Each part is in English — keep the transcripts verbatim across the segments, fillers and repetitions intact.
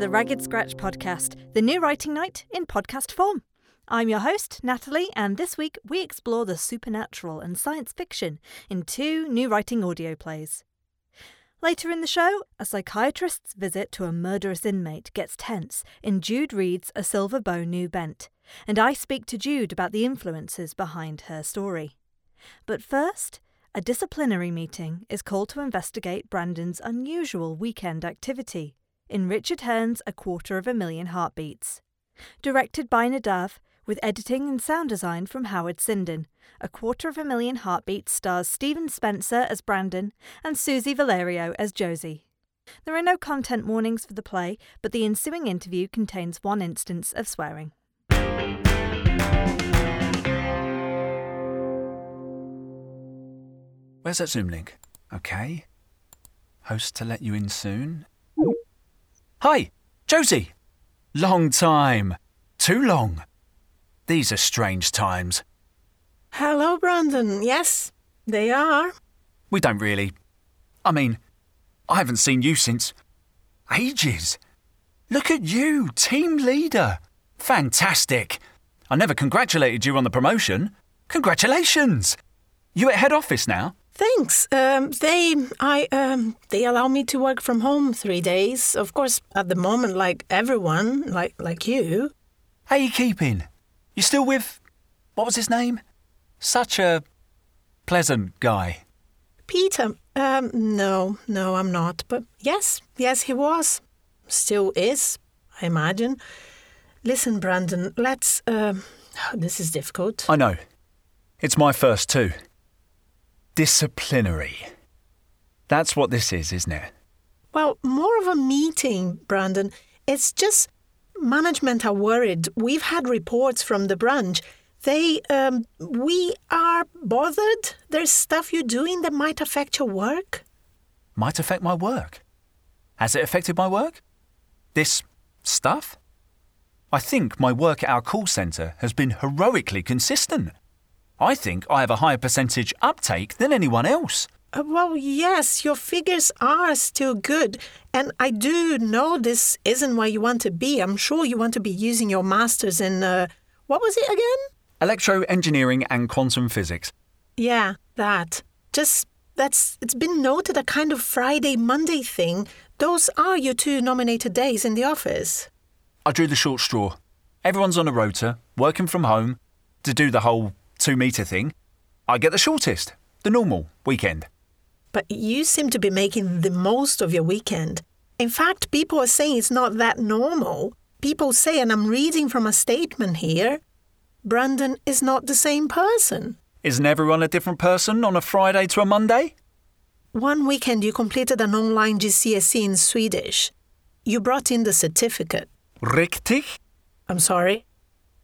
to the Ragged Scratch podcast, the new writing night in podcast form. I'm your host, Natalie, and this week we explore the supernatural and science fiction in two new writing audio plays. Later in the show, a psychiatrist's visit to a murderous inmate gets tense in Jude Reid's A Silver Bow New Bent, and I speak to Jude about the influences behind her story. But first, a disciplinary meeting is called to investigate Brandon's unusual weekend activity in Richard Hern's A Quarter of a Million Heartbeats. Directed by Nadav, with editing and sound design from Howard Sindon, A Quarter of a Million Heartbeats stars Stephen Spencer as Brandon and Susie Valerio as Josie. There are no content warnings for the play, but the ensuing interview contains one instance of swearing. Where's that Zoom link? Okay. Host to let you in soon. Hi, Josie! Long time. Too long. These are strange times. Hello, Brandon. Yes, they are. We don't really. I mean, I haven't seen you since ages. Look at you, team leader. Fantastic. I never congratulated you on the promotion. Congratulations. You at head office now? Thanks. Um, they, I, um, they allow me to work from home three days. Of course, at the moment, like everyone, like like you. How you keeping? You still with? What was his name? Such a pleasant guy. Peter. Um, no, no, I'm not. But yes, yes, he was. Still is, I imagine. Listen, Brandon. Let's. Uh, this is difficult. I know. It's my first too. Disciplinary. That's what this is, isn't it? Well, more of a meeting, Brandon. It's just management are worried. We've had reports from the branch. They, um, we are bothered. There's stuff you're doing that might affect your work. Might affect my work? Has it affected my work? This stuff? I think my work at our call centre has been heroically consistent. I think I have a higher percentage uptake than anyone else. Uh, well, yes, your figures are still good. And I do know this isn't where you want to be. I'm sure you want to be using your master's in, uh, what was it again? Electro-engineering and quantum physics. Yeah, that. Just, that's, it's been noted a kind of Friday, Monday thing. Those are your two nominated days in the office. I drew the short straw. Everyone's on a rota, working from home, to do the whole two-metre thing. I get the shortest, the normal weekend. But you seem to be making the most of your weekend. In fact, people are saying it's not that normal. People say, and I'm reading from a statement here, Brandon is not the same person. Isn't everyone a different person on a Friday to a Monday? One weekend you completed an online G C S E in Swedish. You brought in the certificate. Richtig? I'm sorry?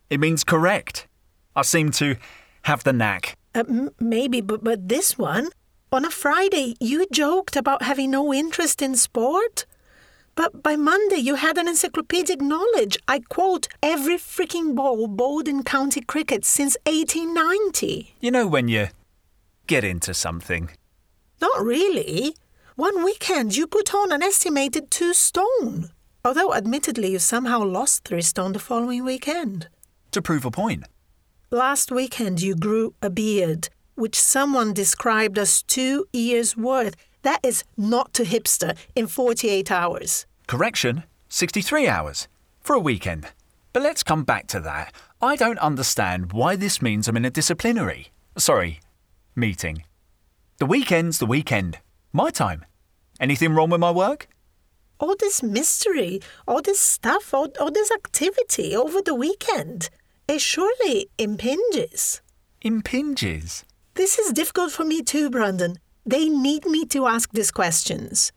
It means correct. I seem to have the knack. Uh, m- maybe, but, but this one? On a Friday, you joked about having no interest in sport. But by Monday, you had an encyclopedic knowledge. I quote, every freaking ball bowled in county cricket since eighteen ninety. You know when you get into something? Not really. One weekend, you put on an estimated two stone. Although, admittedly, you somehow lost three stone the following weekend. To prove a point. Last weekend you grew a beard, which someone described as two years' worth. That is not to hipster in forty-eight hours. Correction, sixty-three hours for a weekend. But let's come back to that. I don't understand why this means I'm in a disciplinary. Sorry, meeting. The weekend's the weekend. My time. Anything wrong with my work? All this mystery, all this stuff, all, all this activity over the weekend. It surely impinges. Impinges? This is difficult for me too, Brandon. They need me to ask these questions.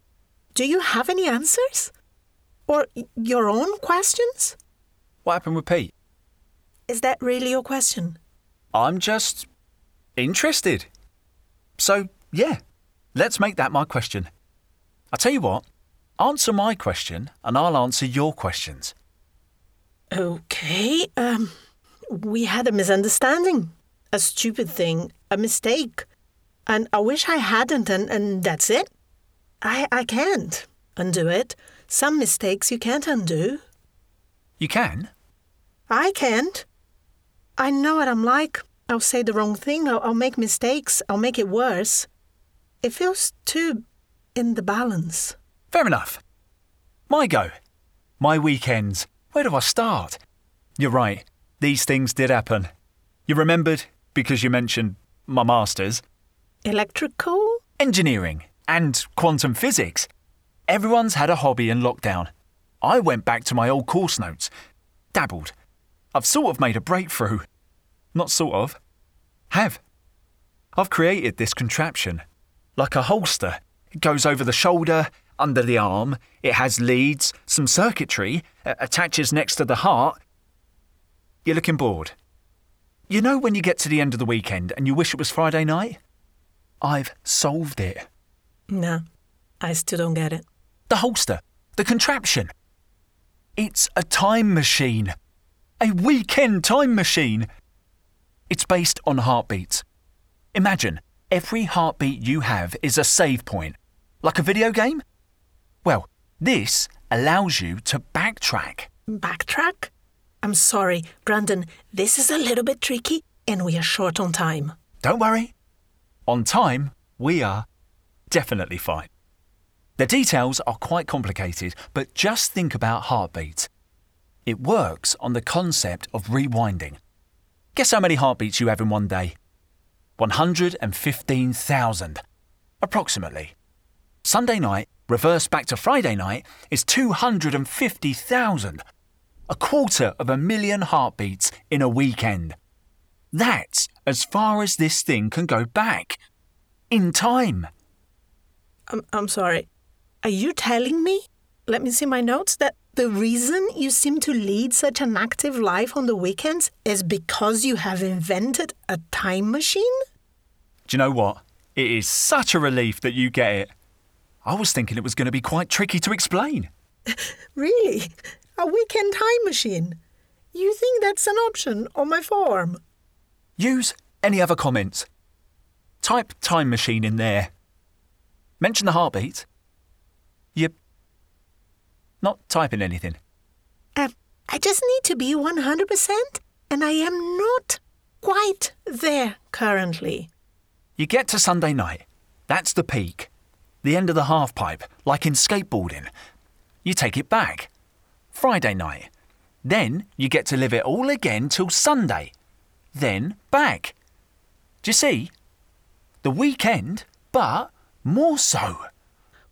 Do you have any answers? Or your own questions? What happened with Pete? Is that really your question? I'm just interested. So, yeah, let's make that my question. I tell you what, answer my question and I'll answer your questions. Okay, um... we had a misunderstanding, a stupid thing, a mistake, and I wish I hadn't, and, and that's it. I, I can't undo it, Some mistakes you can't undo. You can? I can't. I know what I'm like. I'll say the wrong thing. I'll, I'll make mistakes. I'll make it worse. It feels too in the balance. Fair enough. My go. My weekends. Where do I start? You're right. These things did happen. You remembered because you mentioned my masters. Electrical? Engineering and quantum physics. Everyone's had a hobby in lockdown. I went back to my old course notes. Dabbled. I've sort of made a breakthrough. Not sort of. Have. I've created this contraption. Like a holster. It goes over the shoulder, under the arm. It has leads, some circuitry, attaches next to the heart. You're looking bored. You know when you get to the end of the weekend and you wish it was Friday night? I've solved it. No, I still don't get it. The holster. The contraption. It's a time machine. A weekend time machine. It's based on heartbeats. Imagine, every heartbeat you have is a save point. Like a video game? Well, this allows you to backtrack. Backtrack? I'm sorry, Brandon, this is a little bit tricky and we are short on time. Don't worry. On time, we are definitely fine. The details are quite complicated, but just think about heartbeats. It works on the concept of rewinding. Guess how many heartbeats you have in one day? one hundred fifteen thousand, approximately. Sunday night, reversed back to Friday night, is two hundred fifty thousand. A quarter of a million heartbeats in a weekend. That's as far as this thing can go back. In time. I'm, I'm sorry. Are you telling me, let me see my notes, that the reason you seem to lead such an active life on the weekends is because you have invented a time machine? Do you know what? It is such a relief that you get it. I was thinking it was going to be quite tricky to explain. Really? A weekend time machine? You think that's an option on my form? Use any other comments. Type time machine in there. Mention the heartbeat. You're not typing anything. Um, I just need to be one hundred percent, and I am not quite there currently. You get to Sunday night. That's the peak. The end of the half pipe, like in skateboarding. You take it back. Friday night. Then you get to live it all again till Sunday. Then back. Do you see? The weekend, but more so.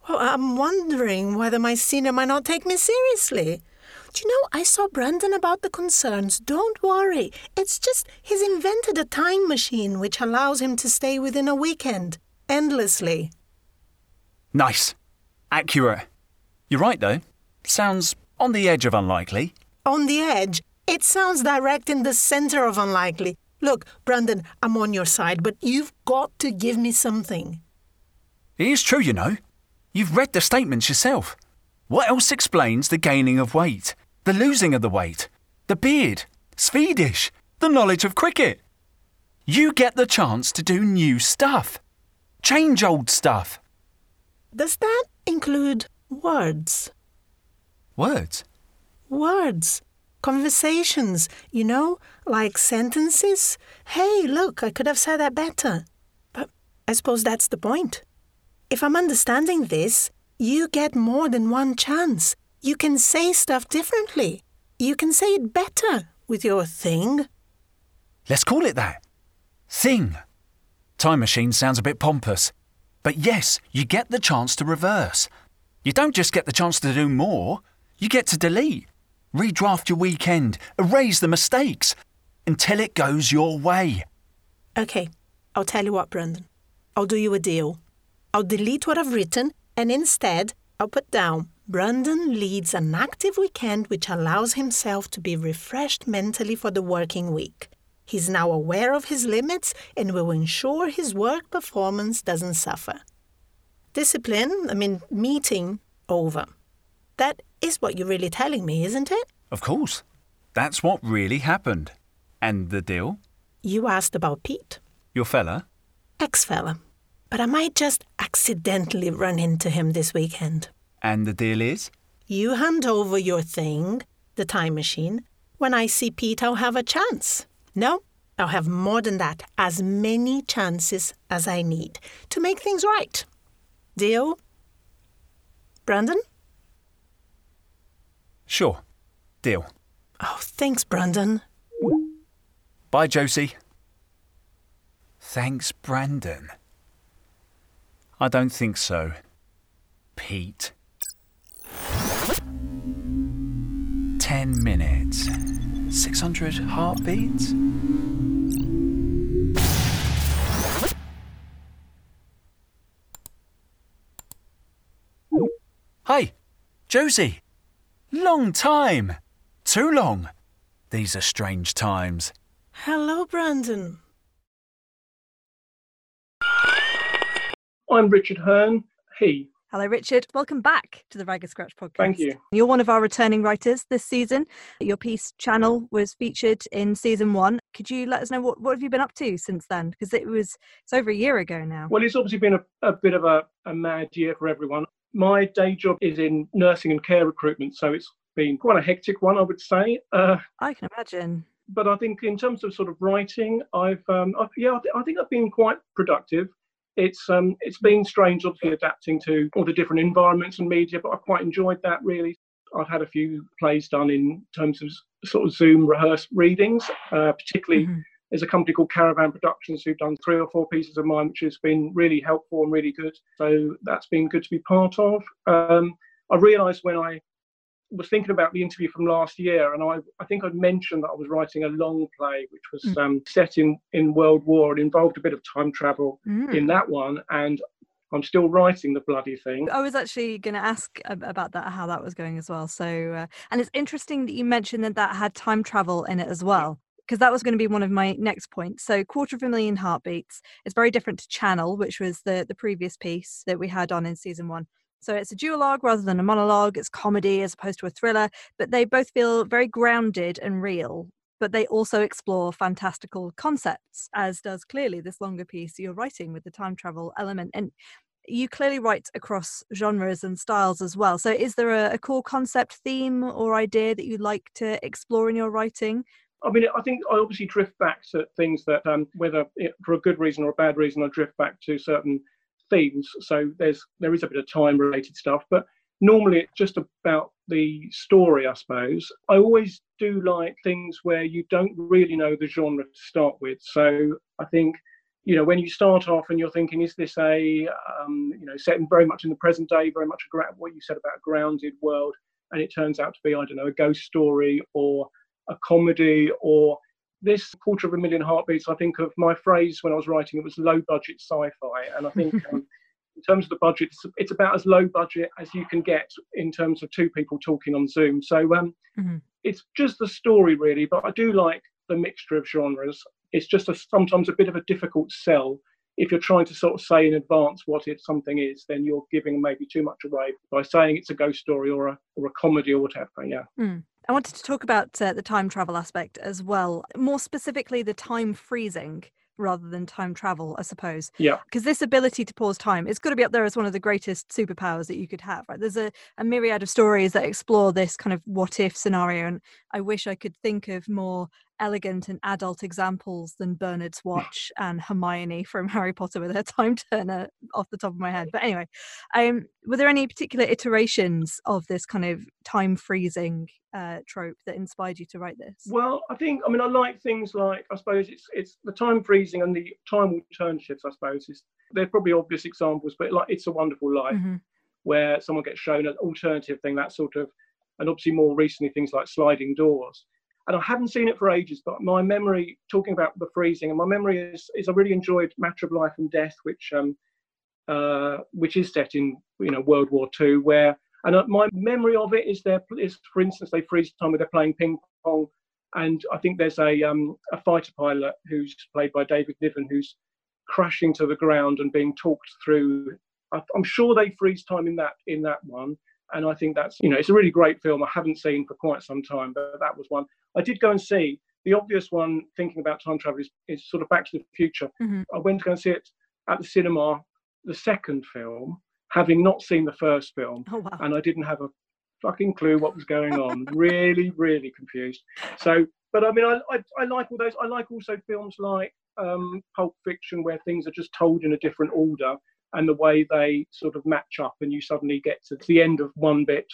Well, I'm wondering whether my senior might not take me seriously. Do you know, I saw Brandon about the concerns. Don't worry. It's just he's invented a time machine which allows him to stay within a weekend, endlessly. Nice. Accurate. You're right, though. Sounds on the edge of unlikely. On the edge? It sounds direct in the centre of unlikely. Look, Brandon, I'm on your side, but you've got to give me something. It is true, you know. You've read the statements yourself. What else explains the gaining of weight, the losing of the weight, the beard, Swedish, the knowledge of cricket? You get the chance to do new stuff. Change old stuff. Does that include words? Words? Words. Conversations, you know, like sentences. Hey, look, I could have said that better. But I suppose that's the point. If I'm understanding this, you get more than one chance. You can say stuff differently. You can say it better with your thing. Let's call it that. Thing. Time machine sounds a bit pompous. But yes, you get the chance to reverse. You don't just get the chance to do more, you get to delete, redraft your weekend, erase the mistakes, until it goes your way. OK, I'll tell you what, Brandon. I'll do you a deal. I'll delete what I've written and instead I'll put down Brandon leads an active weekend which allows himself to be refreshed mentally for the working week. He's now aware of his limits and will ensure his work performance doesn't suffer. Discipline, I mean, meeting, over. That is what you're really telling me, isn't it? Of course. That's what really happened. And the deal? You asked about Pete. Your fella? Ex-fella. But I might just accidentally run into him this weekend. And the deal is? You hand over your thing, the time machine. When I see Pete, I'll have a chance. No, I'll have more than that, as many chances as I need to make things right. Deal? Brandon? Sure. Deal. Oh, thanks, Brandon. Bye, Josie. Thanks, Brandon. I don't think so, Pete. Ten minutes. Six hundred heartbeats? Hey, Josie. Long time. Too long. These are strange times. Hello, Brandon. I'm Richard Hern, he. Hello, Richard. Welcome back to the Ragged Scratch podcast. Thank you. You're one of our returning writers this season. Your piece, Channel, was featured in season one. Could you let us know what, what have you been up to since then? Because it was it's over a year ago now. Well, it's obviously been a, a bit of a, a mad year for everyone. My day job is in nursing and care recruitment, so it's been quite a hectic one, I would say. Uh, I can imagine. But I think in terms of sort of writing, I've, um, I've yeah, I, th- I think I've been quite productive. It's um, it's been strange, obviously, adapting to all the different environments and media, but I quite enjoyed that, really. I've had a few plays done in terms of sort of Zoom rehearsed readings, uh, particularly mm-hmm. there's a company called Caravan Productions who've done three or four pieces of mine, which has been really helpful and really good. So that's been good to be part of. Um, I realised when I was thinking about the interview from last year, and I, I think I'd mentioned that I was writing a long play which was mm. um, set in, in World War and involved a bit of time travel mm. in that one, and I'm still writing the bloody thing. I was actually going to ask about that, how that was going as well. So, uh, and it's interesting that you mentioned that that had time travel in it as well, because that was going to be one of my next points. So Quarter of a Million Heartbeats is very different to Channel, which was the the previous piece that we had on in season one. So it's a duologue rather than a monologue. It's comedy as opposed to a thriller, but they both feel very grounded and real. But they also explore fantastical concepts, as does clearly this longer piece you're writing with the time travel element. And you clearly write across genres and styles as well. So is there a, a core concept, theme or idea that you'd like to explore in your writing? I mean, I think I obviously drift back to things that, um, whether it, for a good reason or a bad reason, I drift back to certain themes, so there's there is a bit of time related stuff, but normally it's just about the story, I suppose. I always do like things where you don't really know the genre to start with, so I think, you know, when you start off and you're thinking, is this a um you know, set in very much in the present day, very much a what you said about a grounded world, and it turns out to be, I don't know, a ghost story or a comedy or this Quarter of a Million Heartbeats. I think of my phrase when I was writing, it was low budget sci-fi, and I think um, in terms of the budget, it's about as low budget as you can get in terms of two people talking on Zoom. So um, mm-hmm. it's just the story really, but I do like the mixture of genres. It's just a, sometimes a bit of a difficult sell. If you're trying to sort of say in advance what it something is, then you're giving maybe too much away by saying it's a ghost story or a, or a comedy or whatever, yeah. Mm. I wanted to talk about uh, the time travel aspect as well, more specifically the time freezing rather than time travel, I suppose. Yeah. Because this ability to pause time, it's got to be up there as one of the greatest superpowers that you could have, right? There's a, a myriad of stories that explore this kind of what-if scenario, and I wish I could think of more elegant and adult examples than Bernard's Watch and Hermione from Harry Potter with her time turner off the top of my head. But anyway, um, were there any particular iterations of this kind of time freezing uh, trope that inspired you to write this? Well, I think, I mean, I like things like, I suppose it's it's the time freezing and the time alternatives, I suppose. Is, they're probably obvious examples, but like It's a Wonderful Life, mm-hmm. where someone gets shown an alternative thing, that sort of, and obviously more recently things like Sliding Doors. And I haven't seen it for ages, but my memory, talking about the freezing, and my memory is, is I really enjoyed Matter of Life and Death, which um, uh, which is set in, you know, World War Two, where, and my memory of it is there is, for instance, they freeze time where they're playing ping pong, and I think there's a um, a fighter pilot who's played by David Niven who's crashing to the ground and being talked through. I, I'm sure they freeze time in that in that one. And I think that's, you know, it's a really great film I haven't seen for quite some time, but that was one. I did go and see, the obvious one, thinking about time travel, is, is sort of Back to the Future. Mm-hmm. I went to go and see it at the cinema, the second film, having not seen the first film. Oh, wow. And I didn't have a fucking clue what was going on. Really, really confused. So, but I mean, I, I, I like all those. I like also films like um, Pulp Fiction, where things are just told in a different order, and the way they sort of match up, and you suddenly get to the end of one bit,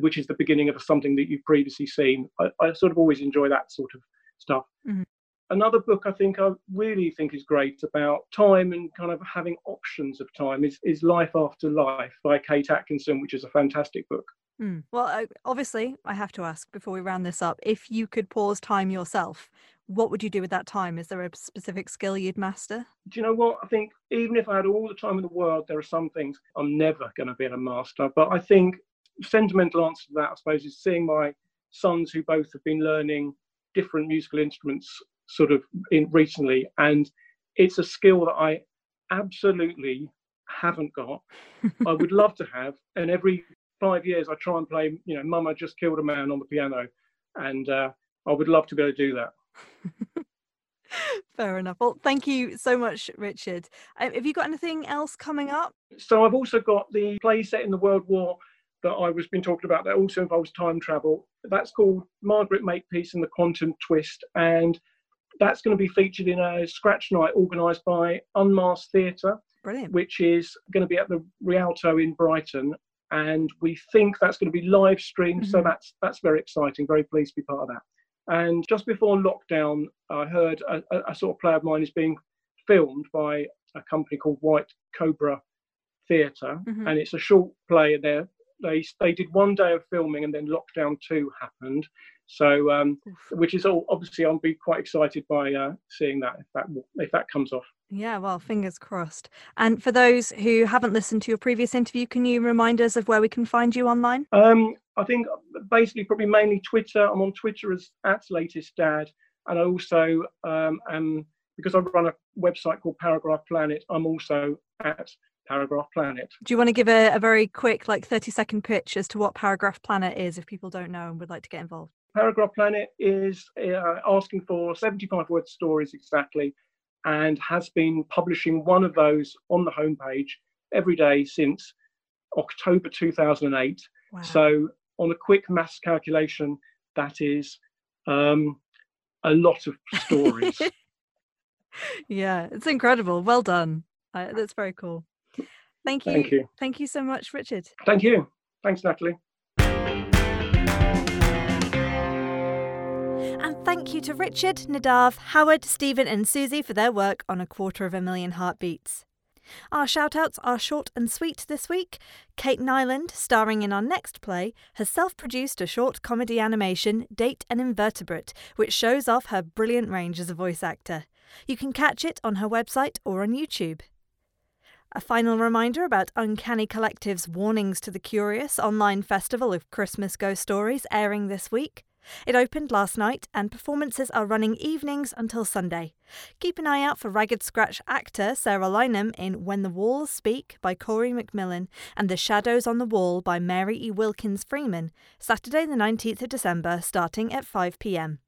which is the beginning of something that you've previously seen. I, I sort of always enjoy that sort of stuff. Mm-hmm. Another book I think I really think is great about time and kind of having options of time is, is Life After Life by Kate Atkinson, which is a fantastic book. Mm. Well, I, obviously, I have to ask before we round this up, if you could pause time yourself, what would you do with that time? Is there a specific skill you'd master? Do you know what? I think even if I had all the time in the world, there are some things I'm never going to be able to master. But I think sentimental answer to that, I suppose, is seeing my sons, who both have been learning different musical instruments sort of in recently, and it's a skill that I absolutely haven't got. I would love to have, and every five years I try and play, you know, Mum, I Just Killed a Man on the piano, and uh, I would love to go do that. Fair enough. Well, thank you so much, Richard. Um, have you got anything else coming up? So I've also got the play set in the World War that I was been talking about that also involves time travel. That's called Margaret Makepeace and the Quantum Twist, and that's going to be featured in a scratch night organised by Unmasked Theatre, Brilliant. Which is going to be at the Rialto in Brighton, and we think that's going to be live streamed. Mm-hmm. So that's that's very exciting. Very pleased to be part of that. And just before lockdown, I heard a, a sort of play of mine is being filmed by a company called White Cobra Theatre, mm-hmm. and it's a short play there. They they did one day of filming, and then lockdown two happened. So, um, which is all obviously, I'll be quite excited by uh, seeing that if that if that comes off. Yeah, well, fingers crossed. And for those who haven't listened to your previous interview, can you remind us of where we can find you online? Um, I think basically probably mainly Twitter. I'm on Twitter as at Latest Dad, and I also um, am, because I run a website called Paragraph Planet, I'm also at Paragraph Planet. Do you want to give a, a very quick, like thirty second pitch as to what Paragraph Planet is, if people don't know and would like to get involved? Paragraph Planet is uh, asking for seventy-five word stories exactly, and has been publishing one of those on the homepage every day since October two thousand eight. Wow. So on a quick maths calculation, that is um, a lot of stories. Yeah, it's incredible. Well done. Uh, that's very cool. Thank you. Thank you. Thank you so much, Richard. Thank you. Thanks, Natalie. And thank you to Richard, Nadav, Howard, Stephen and Susie for their work on A Quarter of a Million Heartbeats. Our shout-outs are short and sweet this week. Kate Nyland, starring in our next play, has self-produced a short comedy animation, Date an Invertebrate, which shows off her brilliant range as a voice actor. You can catch it on her website or on YouTube. A final reminder about Uncanny Collective's Warnings to the Curious online festival of Christmas ghost stories airing this week. It opened last night and performances are running evenings until Sunday. Keep an eye out for Ragged Scratch actor Sarah Lynam in When the Walls Speak by Corey McMillan and The Shadows on the Wall by Mary E. Wilkins Freeman, Saturday the nineteenth of December starting at five p m.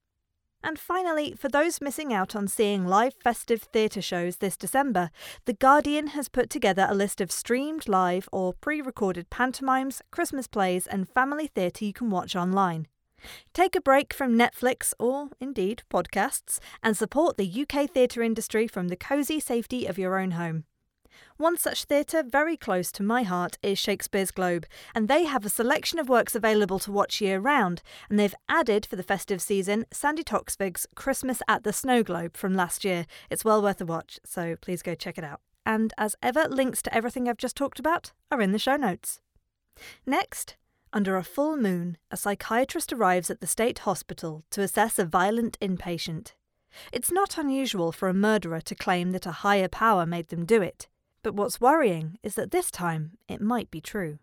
And finally, for those missing out on seeing live festive theatre shows this December, The Guardian has put together a list of streamed live or pre-recorded pantomimes, Christmas plays and family theatre you can watch online. Take a break from Netflix or, indeed, podcasts and support the U K theatre industry from the cosy safety of your own home. One such theatre very close to my heart is Shakespeare's Globe, and they have a selection of works available to watch year-round, and they've added for the festive season Sandy Toksvig's Christmas at the Snow Globe from last year. It's well worth a watch, so please go check it out. And as ever, links to everything I've just talked about are in the show notes. Next, under a full moon, a psychiatrist arrives at the state hospital to assess a violent inpatient. It's not unusual for a murderer to claim that a higher power made them do it. But what's worrying is that this time it might be true.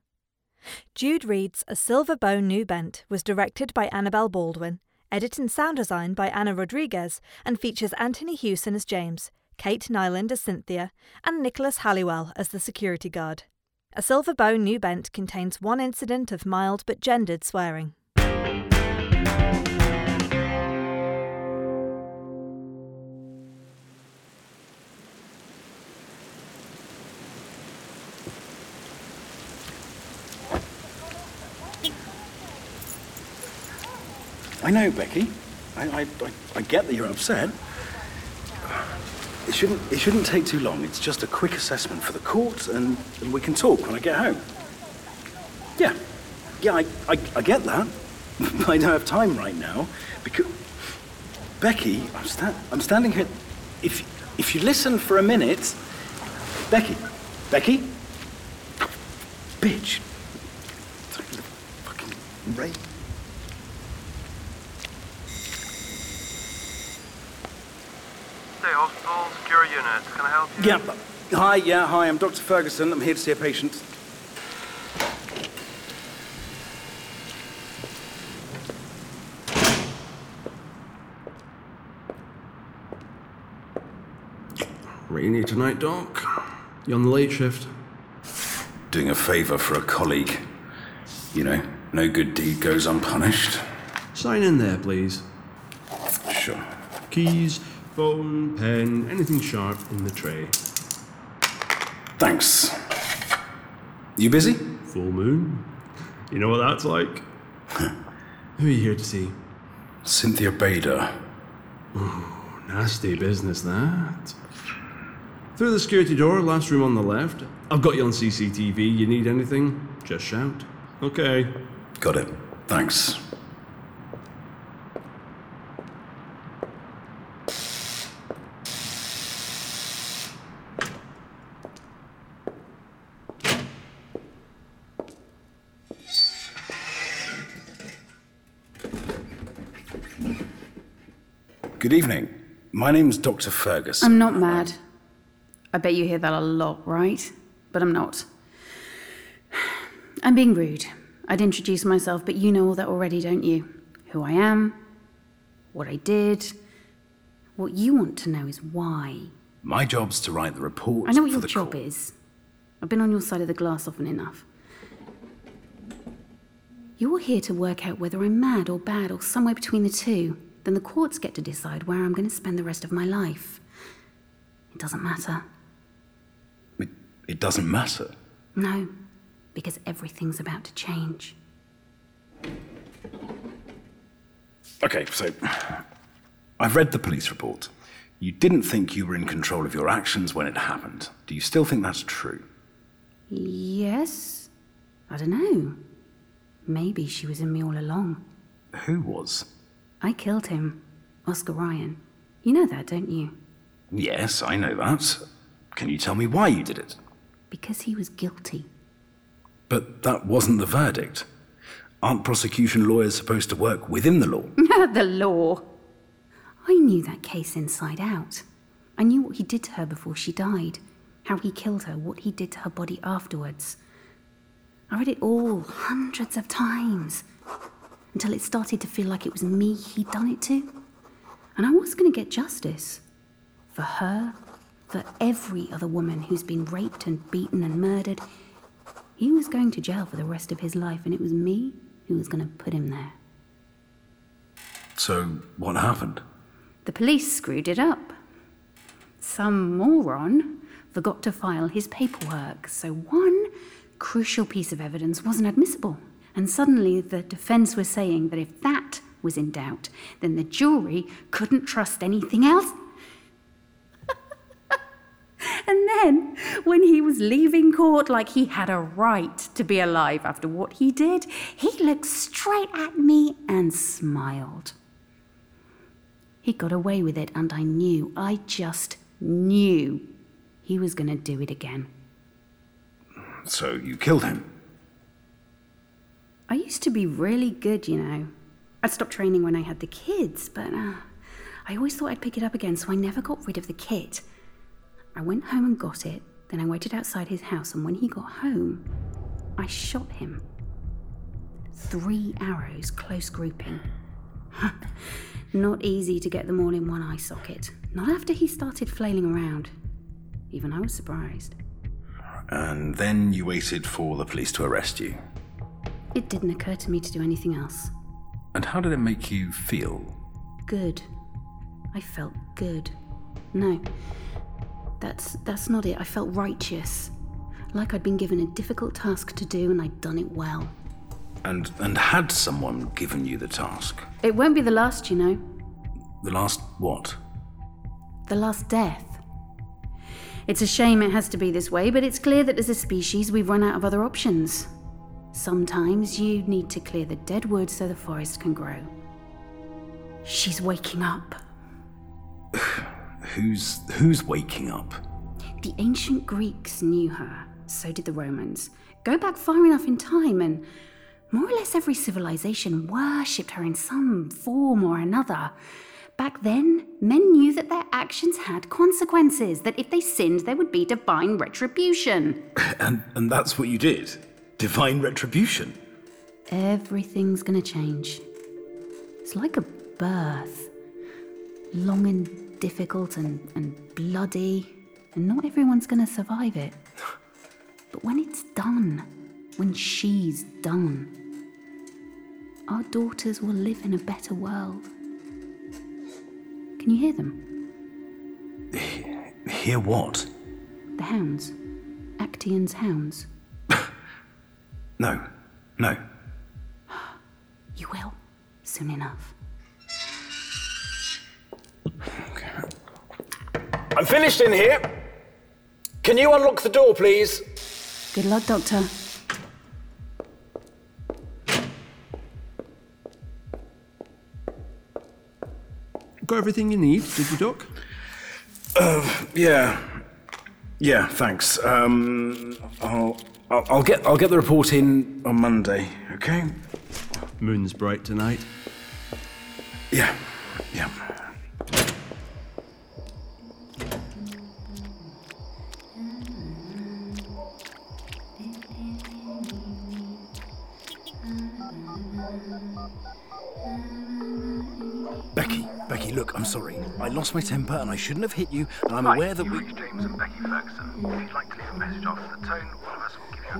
Jude Reid's A Silver Bow New Bent was directed by Annabelle Baldwin, edited and sound designed by Anna Rodriguez, and features Anthony Hewson as James, Kate Nyland as Cynthia, and Nicholas Halliwell as the security guard. A Silver Bow New Bent contains one incident of mild but gendered swearing. I know, Becky. I, I, I get that you're upset. It shouldn't, it shouldn't take too long. It's just a quick assessment for the court, and, and we can talk when I get home. Yeah. Yeah, I, I, I get that. I don't have time right now, because... Becky, I'm, sta- I'm standing here... If if you listen for a minute... Becky. Becky? Bitch. Fucking rape. Hospital, secure unit. Can I help you? Yeah. Hi, yeah, hi. I'm Doctor Ferguson. I'm here to see a patient. Rainy tonight, Doc. You on the late shift? Doing a favour for a colleague. You know, no good deed goes unpunished. Sign in there, please. Sure. Keys... Phone, pen, anything sharp in the tray. Thanks. You busy? Full moon. You know what that's like. Who are you here to see? Cynthia Bader. Oh, nasty business, that. Through the security door, last room on the left. I've got you on C C T V. You need anything? Just shout. Okay. Got it. Thanks. Good evening. My name's Doctor Ferguson. I'm not mad. I bet you hear that a lot, right? But I'm not. I'm being rude. I'd introduce myself, but you know all that already, don't you? Who I am, what I did. What you want to know is why. My job's to write the report. I know what your job co- is. I've been on your side of the glass often enough. You're here to work out whether I'm mad or bad or somewhere between the two. Then the courts get to decide where I'm going to spend the rest of my life. It doesn't matter. It, it doesn't matter? No, because everything's about to change. Okay, so I've read the police report. You didn't think you were in control of your actions when it happened. Do you still think that's true? Yes. I don't know. Maybe she was in me all along. Who was? I killed him. Oscar Ryan. You know that, don't you? Yes, I know that. Can you tell me why you did it? Because he was guilty. But that wasn't the verdict. Aren't prosecution lawyers supposed to work within the law? The law. I knew that case inside out. I knew what he did to her before she died. How he killed her, what he did to her body afterwards. I read it all, hundreds of times. Until it started to feel like it was me he'd done it to. And I was going to get justice. For her, for every other woman who's been raped and beaten and murdered. He was going to jail for the rest of his life, and it was me who was going to put him there. So, what happened? The police screwed it up. Some moron forgot to file his paperwork, so one crucial piece of evidence wasn't admissible. And suddenly the defence was saying that if that was in doubt, then the jury couldn't trust anything else. And then, when he was leaving court like he had a right to be alive after what he did, he looked straight at me and smiled. He got away with it, and I knew, I just knew he was going to do it again. So you killed him? I used to be really good, you know. I'd stopped training when I had the kids, but uh, I always thought I'd pick it up again, so I never got rid of the kit. I went home and got it, then I waited outside his house, and when he got home, I shot him. Three arrows, close grouping. Not easy to get them all in one eye socket. Not after he started flailing around. Even I was surprised. And then you waited for the police to arrest you? It didn't occur to me to do anything else. And how did it make you feel? Good. I felt good. No, that's that's not it. I felt righteous. Like I'd been given a difficult task to do and I'd done it well. And and had someone given you the task? It won't be the last, you know. The last what? The last death. It's a shame it has to be this way, but it's clear that as a species we've run out of other options. Sometimes you need to clear the dead wood so the forest can grow. She's waking up. Who's who's waking up? The ancient Greeks knew her, so did the Romans. Go back far enough in time and more or less every civilization worshipped her in some form or another. Back then, men knew that their actions had consequences, that if they sinned, there would be divine retribution. And and that's what you did? Divine retribution? Everything's gonna change. It's like a birth. Long and difficult and, and bloody, and not everyone's gonna survive it. But when it's done, when she's done, our daughters will live in a better world. Can you hear them? He- hear what? The hounds. Actaeon's hounds. No. No. You will. Soon enough. Okay. I'm finished in here. Can you unlock the door, please? Good luck, Doctor. Got everything you need, did you, Doc? Uh, yeah. Yeah, thanks. Um, I'll, I'll, I'll get, I'll get the report in on Monday. Okay. Moon's bright tonight. Yeah. Yeah. Look, I'm sorry. I lost my temper and I shouldn't have hit you, and I'm Hi, aware that we... reached James and Becky Ferguson. If you'd like to leave a message after the tone, one of us will give you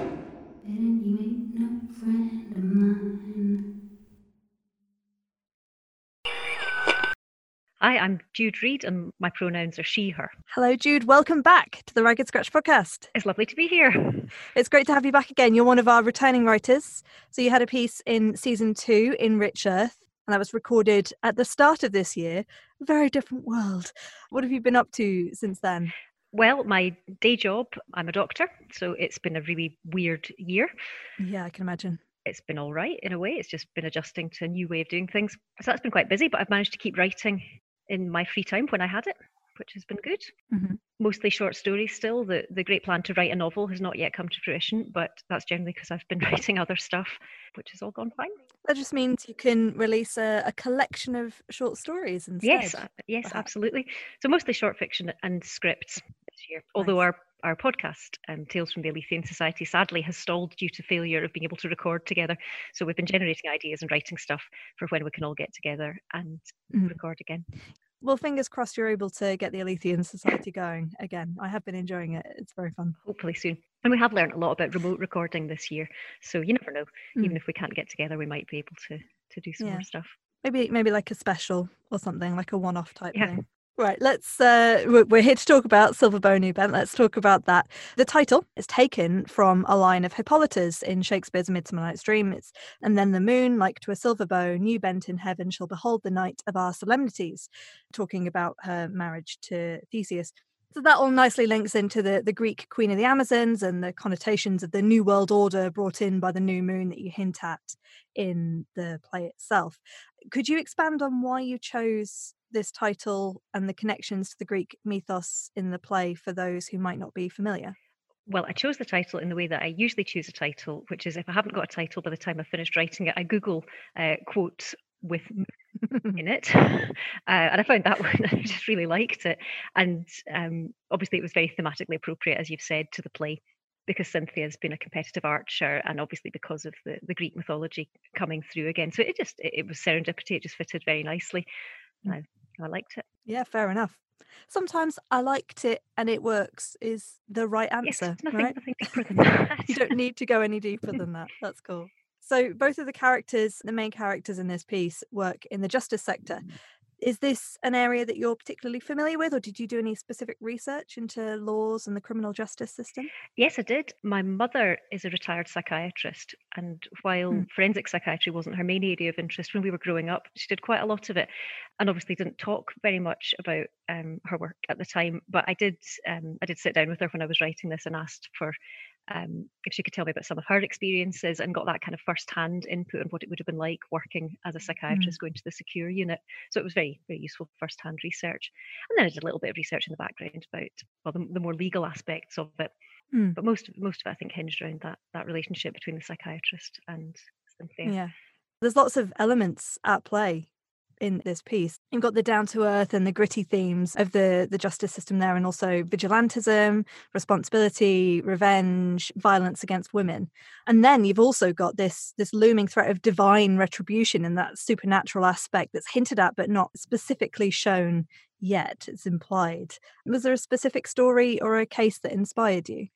Hi, I'm Jude Reid, and my pronouns are she, her. Hello, Jude. Welcome back to the Ragged Scratch podcast. It's lovely to be here. It's great to have you back again. You're one of our returning writers. So you had a piece in season two in Rich Earth, and that was recorded at the start of this year. A very different world. What have you been up to since then? Well, my day job, I'm a doctor, so it's been a really weird year. Yeah, I can imagine. It's been all right in a way. It's just been adjusting to a new way of doing things. So that's been quite busy, but I've managed to keep writing in my free time when I had it, which has been good. Mm-hmm. Mostly short stories still. The the great plan to write a novel has not yet come to fruition, but that's generally because I've been writing other stuff, which has all gone fine. That just means you can release a, a collection of short stories instead. Yes, yes, perhaps. Absolutely. So mostly short fiction and scripts this year. Nice. Although our, our podcast, um, Tales from the Alethean Society, sadly has stalled due to failure of being able to record together. So we've been generating ideas and writing stuff for when we can all get together and mm. record again. Well, fingers crossed you're able to get the Alethean Society going again. I have been enjoying it. It's very fun. Hopefully soon. And we have learned a lot about remote recording this year. So you never know. Mm. Even if we can't get together, we might be able to, to do some yeah. more stuff. Maybe maybe like a special or something, like a one-off type yeah. thing. Right, let's, uh, we're here to talk about Silver Bonu, Ben. Let's talk about that. The title is taken from a line of Hippolyta's in Shakespeare's Midsummer Night's Dream. It's, and then the moon, like to a silver bone, you bent in heaven, shall behold the night of our solemnities, talking about her marriage to Theseus. So that all nicely links into the, the Greek queen of the Amazons and the connotations of the New World Order brought in by the new moon that you hint at in the play itself. Could you expand on why you chose this title and the connections to the Greek mythos in the play for those who might not be familiar? Well, I chose the title in the way that I usually choose a title, which is if I haven't got a title by the time I've finished writing it, I Google uh, quotes with in it. Uh, and I found that one, I just really liked it. And um, obviously it was very thematically appropriate, as you've said, to the play, because Cynthia's been a competitive archer and obviously because of the, the Greek mythology coming through again. So it just, it, it was serendipity, it just fitted very nicely. Mm. Uh, I liked it. Yeah, fair enough. Sometimes I liked it and it works is the right answer. Yes, nothing, right? Nothing deeper than that. You don't need to go any deeper than that. That's cool. So both of the characters, the main characters in this piece, work in the justice sector. Is this an area that you're particularly familiar with, or did you do any specific research into laws and the criminal justice system? Yes, I did. My mother is a retired psychiatrist, and while mm. forensic psychiatry wasn't her main area of interest when we were growing up, she did quite a lot of it, and obviously didn't talk very much about um, her work at the time. But I did, um, I did sit down with her when I was writing this and asked for Um, if she could tell me about some of her experiences, and got that kind of first-hand input on what it would have been like working as a psychiatrist, mm. going to the secure unit. So it was very, very useful first-hand research. And then I did a little bit of research in the background about well, the, the more legal aspects of it. Mm. But most, most of it, I think, hinged around that that relationship between the psychiatrist and Cynthia. Yeah, there's lots of elements at play in this piece. You've got the down-to-earth and the gritty themes of the, the justice system there, and also vigilantism, responsibility, revenge, violence against women. And then you've also got this, this looming threat of divine retribution and that supernatural aspect that's hinted at but not specifically shown yet. It's implied. Was there a specific story or a case that inspired you?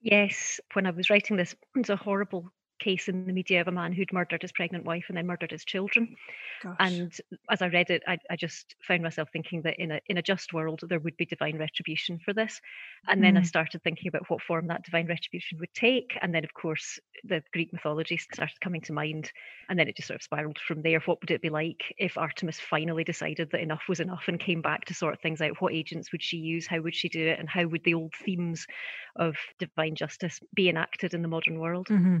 Yes. When I was writing this, it's a horrible case in the media of a man who'd murdered his pregnant wife and then murdered his children. Gosh. And as I read it, I, I just found myself thinking that in a in a just world there would be divine retribution for this. And mm. then I started thinking about what form that divine retribution would take, and then of course the Greek mythology started coming to mind, and then it just sort of spiraled from there. What would it be like if Artemis finally decided that enough was enough and came back to sort things out? What agents would she use? How would she do it? And how would the old themes of divine justice be enacted in the modern world? Mm-hmm.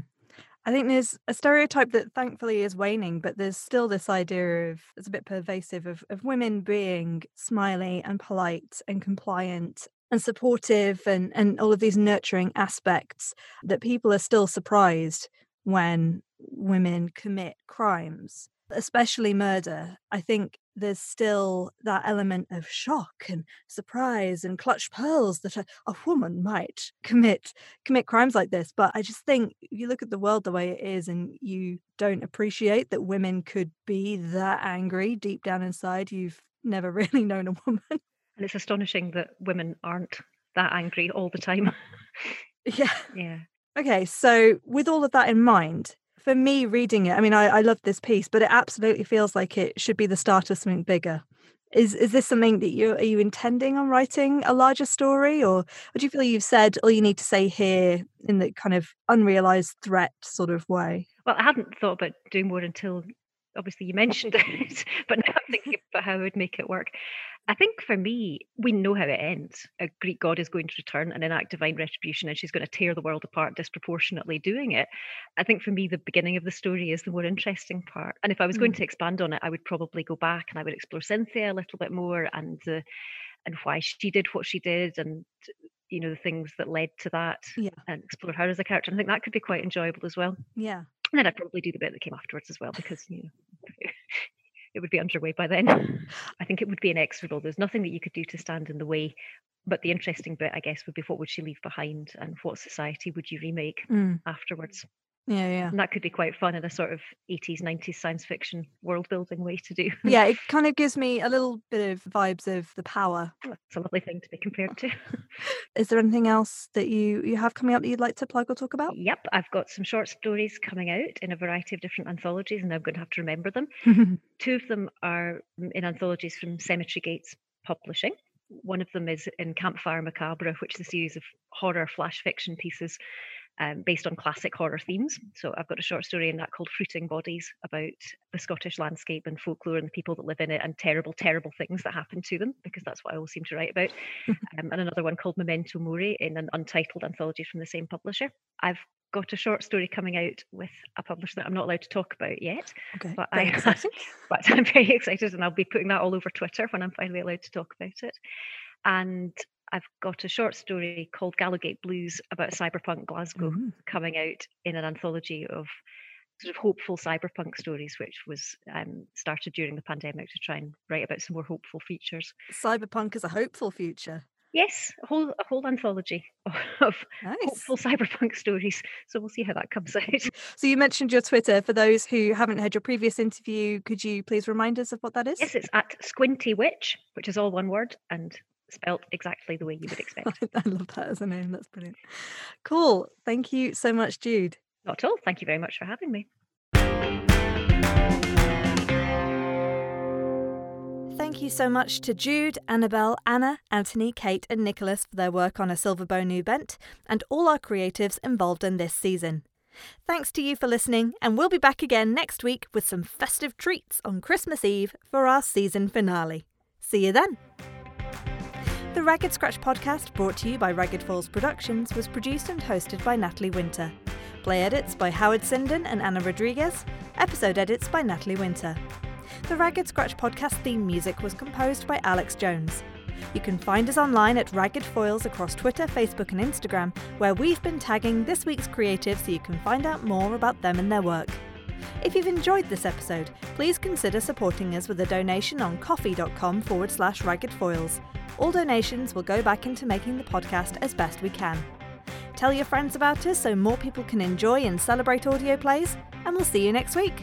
I think there's a stereotype that thankfully is waning, but there's still this idea of, it's a bit pervasive, of, of women being smiley and polite and compliant and supportive and, and all of these nurturing aspects, that people are still surprised when women commit crimes, especially murder. I think there's still that element of shock and surprise and clutched pearls that a, a woman might commit commit crimes like this. But I just think if you look at the world the way it is, and you don't appreciate that women could be that angry deep down inside, you've never really known a woman. And it's astonishing that women aren't that angry all the time. Yeah. Yeah. Okay, so with all of that in mind, for me reading it, I mean, I, I love this piece, but it absolutely feels like it should be the start of something bigger. Is is this something that you are you intending on writing a larger story, or, or do you feel you've said all you need to say here in the kind of unrealised threat sort of way? Well, I hadn't thought about doing more until obviously you mentioned it, but now I'm thinking about how I would make it work. I think for me, we know how it ends. A Greek god is going to return and enact divine retribution, and she's going to tear the world apart disproportionately doing it. I think for me, the beginning of the story is the more interesting part. And if I was mm. going to expand on it, I would probably go back and I would explore Cynthia a little bit more, and uh, and why she did what she did, and you know the things that led to that, yeah. and explore her as a character. And I think that could be quite enjoyable as well. Yeah. And then I'd probably do the bit that came afterwards as well, because you know. It would be underway by then. I think it would be inexorable. There's nothing that you could do to stand in the way. But the interesting bit, I guess, would be what would she leave behind, and what society would you remake mm. afterwards? Yeah, yeah. And that could be quite fun in a sort of eighties, nineties science fiction world-building way to do. Yeah, it kind of gives me a little bit of vibes of The Power. Well, that's a lovely thing to be compared to. Is there anything else that you, you have coming up that you'd like to plug or talk about? Yep, I've got some short stories coming out in a variety of different anthologies, and I'm going to have to remember them. Two of them are in anthologies from Cemetery Gates Publishing. One of them is in Campfire Macabre, which is a series of horror flash fiction pieces Um, based on classic horror themes. So I've got a short story in that called Fruiting Bodies, about the Scottish landscape and folklore and the people that live in it, and terrible, terrible things that happen to them, because that's what I always seem to write about. Um, and another one called Memento Mori, in an untitled anthology from the same publisher. I've got a short story coming out with a publisher that I'm not allowed to talk about yet. Okay, but, I, but I'm very excited, and I'll be putting that all over Twitter when I'm finally allowed to talk about it. And I've got a short story called Gallowgate Blues about cyberpunk Glasgow mm-hmm. coming out in an anthology of sort of hopeful cyberpunk stories, which was um, started during the pandemic to try and write about some more hopeful features. Cyberpunk is a hopeful future. Yes, a whole, a whole anthology of nice. Hopeful cyberpunk stories. So we'll see how that comes out. So you mentioned your Twitter. For those who haven't heard your previous interview, could you please remind us of what that is? Yes, it's at Squinty Witch, which is all one word, and spelt exactly the way you would expect. I love that as a name. That's brilliant. Cool. Thank you so much, Jude. Not at all. Thank you very much for having me. Thank you so much to Jude, Annabelle, Anna, Anthony, Kate and Nicholas for their work on A Silverbow New Bent and all our creatives involved in this season. Thanks to you for listening, and we'll be back again next week with some festive treats on Christmas Eve for our season finale. See you then. The Ragged Scratch podcast, brought to you by Ragged Foils Productions, was produced and hosted by Natalie Winter. Play edits by Howard Sindon and Anna Rodriguez. Episode edits by Natalie Winter. The Ragged Scratch podcast theme music was composed by Alex Jones. You can find us online at Ragged Foils across Twitter, Facebook and Instagram, where we've been tagging this week's creatives so you can find out more about them and their work. If you've enjoyed this episode, please consider supporting us with a donation on coffee.com forward slash Ragged Foils. All donations will go back into making the podcast as best we can. Tell your friends about us so more people can enjoy and celebrate audio plays, and we'll see you next week.